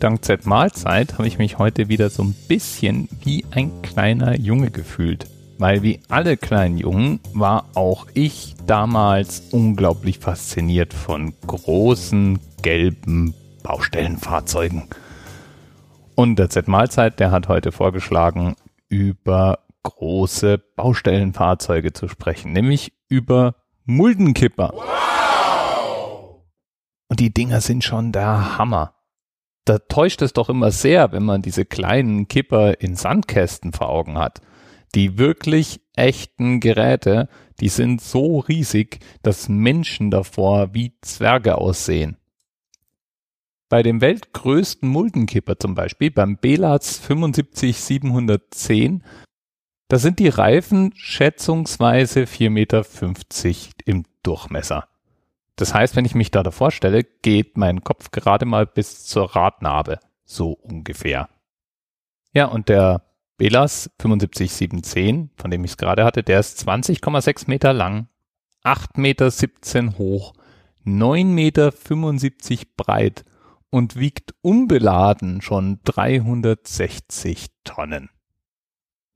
dank Z-Mahlzeit habe ich mich heute wieder so ein bisschen wie ein kleiner Junge gefühlt. Weil wie alle kleinen Jungen war auch ich damals unglaublich fasziniert von großen, gelben Baustellenfahrzeugen. Und der Z-Mahlzeit, der hat heute vorgeschlagen, über große Baustellenfahrzeuge zu sprechen, nämlich über Muldenkipper. Wow! Und die Dinger sind schon der Hammer. Da täuscht es doch immer sehr, wenn man diese kleinen Kipper in Sandkästen vor Augen hat. Die wirklich echten Geräte, die sind so riesig, dass Menschen davor wie Zwerge aussehen. Bei dem weltgrößten Muldenkipper zum Beispiel, beim Belaz 75710, da sind die Reifen schätzungsweise 4,50 Meter im Durchmesser. Das heißt, wenn ich mich da davor stelle, geht mein Kopf gerade mal bis zur Radnabe, so ungefähr. Ja, und der Belaz 75710, von dem ich es gerade hatte, der ist 20,6 Meter lang, 8,17 Meter hoch, 9,75 Meter breit und wiegt unbeladen schon 360 Tonnen.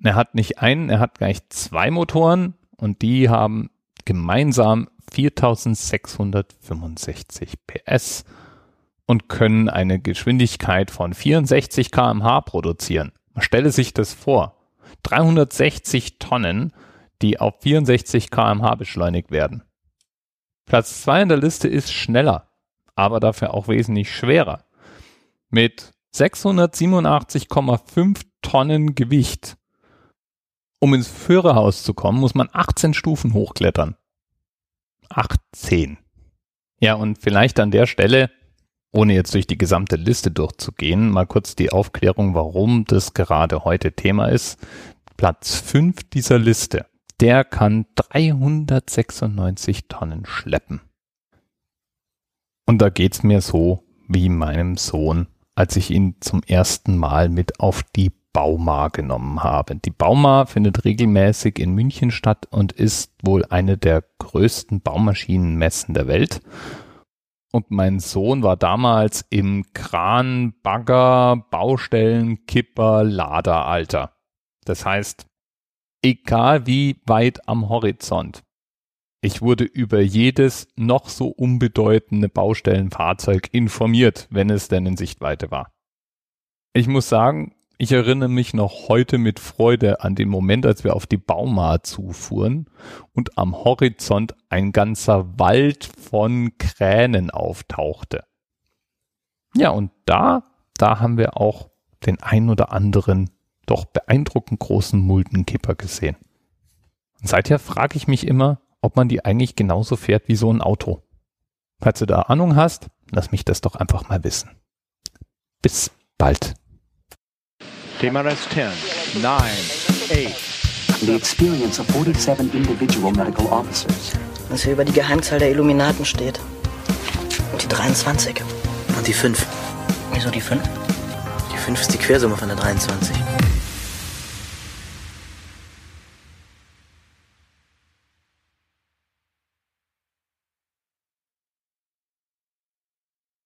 Er hat nicht einen, er hat gleich zwei Motoren und die haben gemeinsam 4.665 PS und können eine Geschwindigkeit von 64 km/h produzieren. Man stelle sich das vor, 360 Tonnen, die auf 64 km/h beschleunigt werden. Platz 2 in der Liste ist schneller, aber dafür auch wesentlich schwerer. Mit 687,5 Tonnen Gewicht. Um ins Führerhaus zu kommen, muss man 18 Stufen hochklettern. 18. Ja, und vielleicht an der Stelle, ohne jetzt durch die gesamte Liste durchzugehen, mal kurz die Aufklärung, warum das gerade heute Thema ist. Platz 5 dieser Liste, der kann 396 Tonnen schleppen. Und da geht's mir so wie meinem Sohn, als ich ihn zum ersten Mal mit auf die Bauma genommen habe. Die Bauma findet regelmäßig in München statt und ist wohl eine der größten Baumaschinenmessen der Welt. Und mein Sohn war damals im Kran-, Bagger-, Baustellen-, Kipper-, Laderalter. Das heißt, egal wie weit am Horizont, ich wurde über jedes noch so unbedeutende Baustellenfahrzeug informiert, wenn es denn in Sichtweite war. Ich muss sagen, ich erinnere mich noch heute mit Freude an den Moment, als wir auf die Bauma zufuhren und am Horizont ein ganzer Wald von Kränen auftauchte. Ja, und da haben wir auch den ein oder anderen doch beeindruckend großen Muldenkipper gesehen. Und seither frage ich mich immer, ob man die eigentlich genauso fährt wie so ein Auto. Falls du da Ahnung hast, lass mich das doch einfach mal wissen. Bis bald. TMRS 10, 9, 8. The experience of 47 individual medical officers. Was hier über die Geheimzahl der Illuminaten steht. Und die 23. Und die 5. Wieso die 5? Die 5 ist die Quersumme von der 23.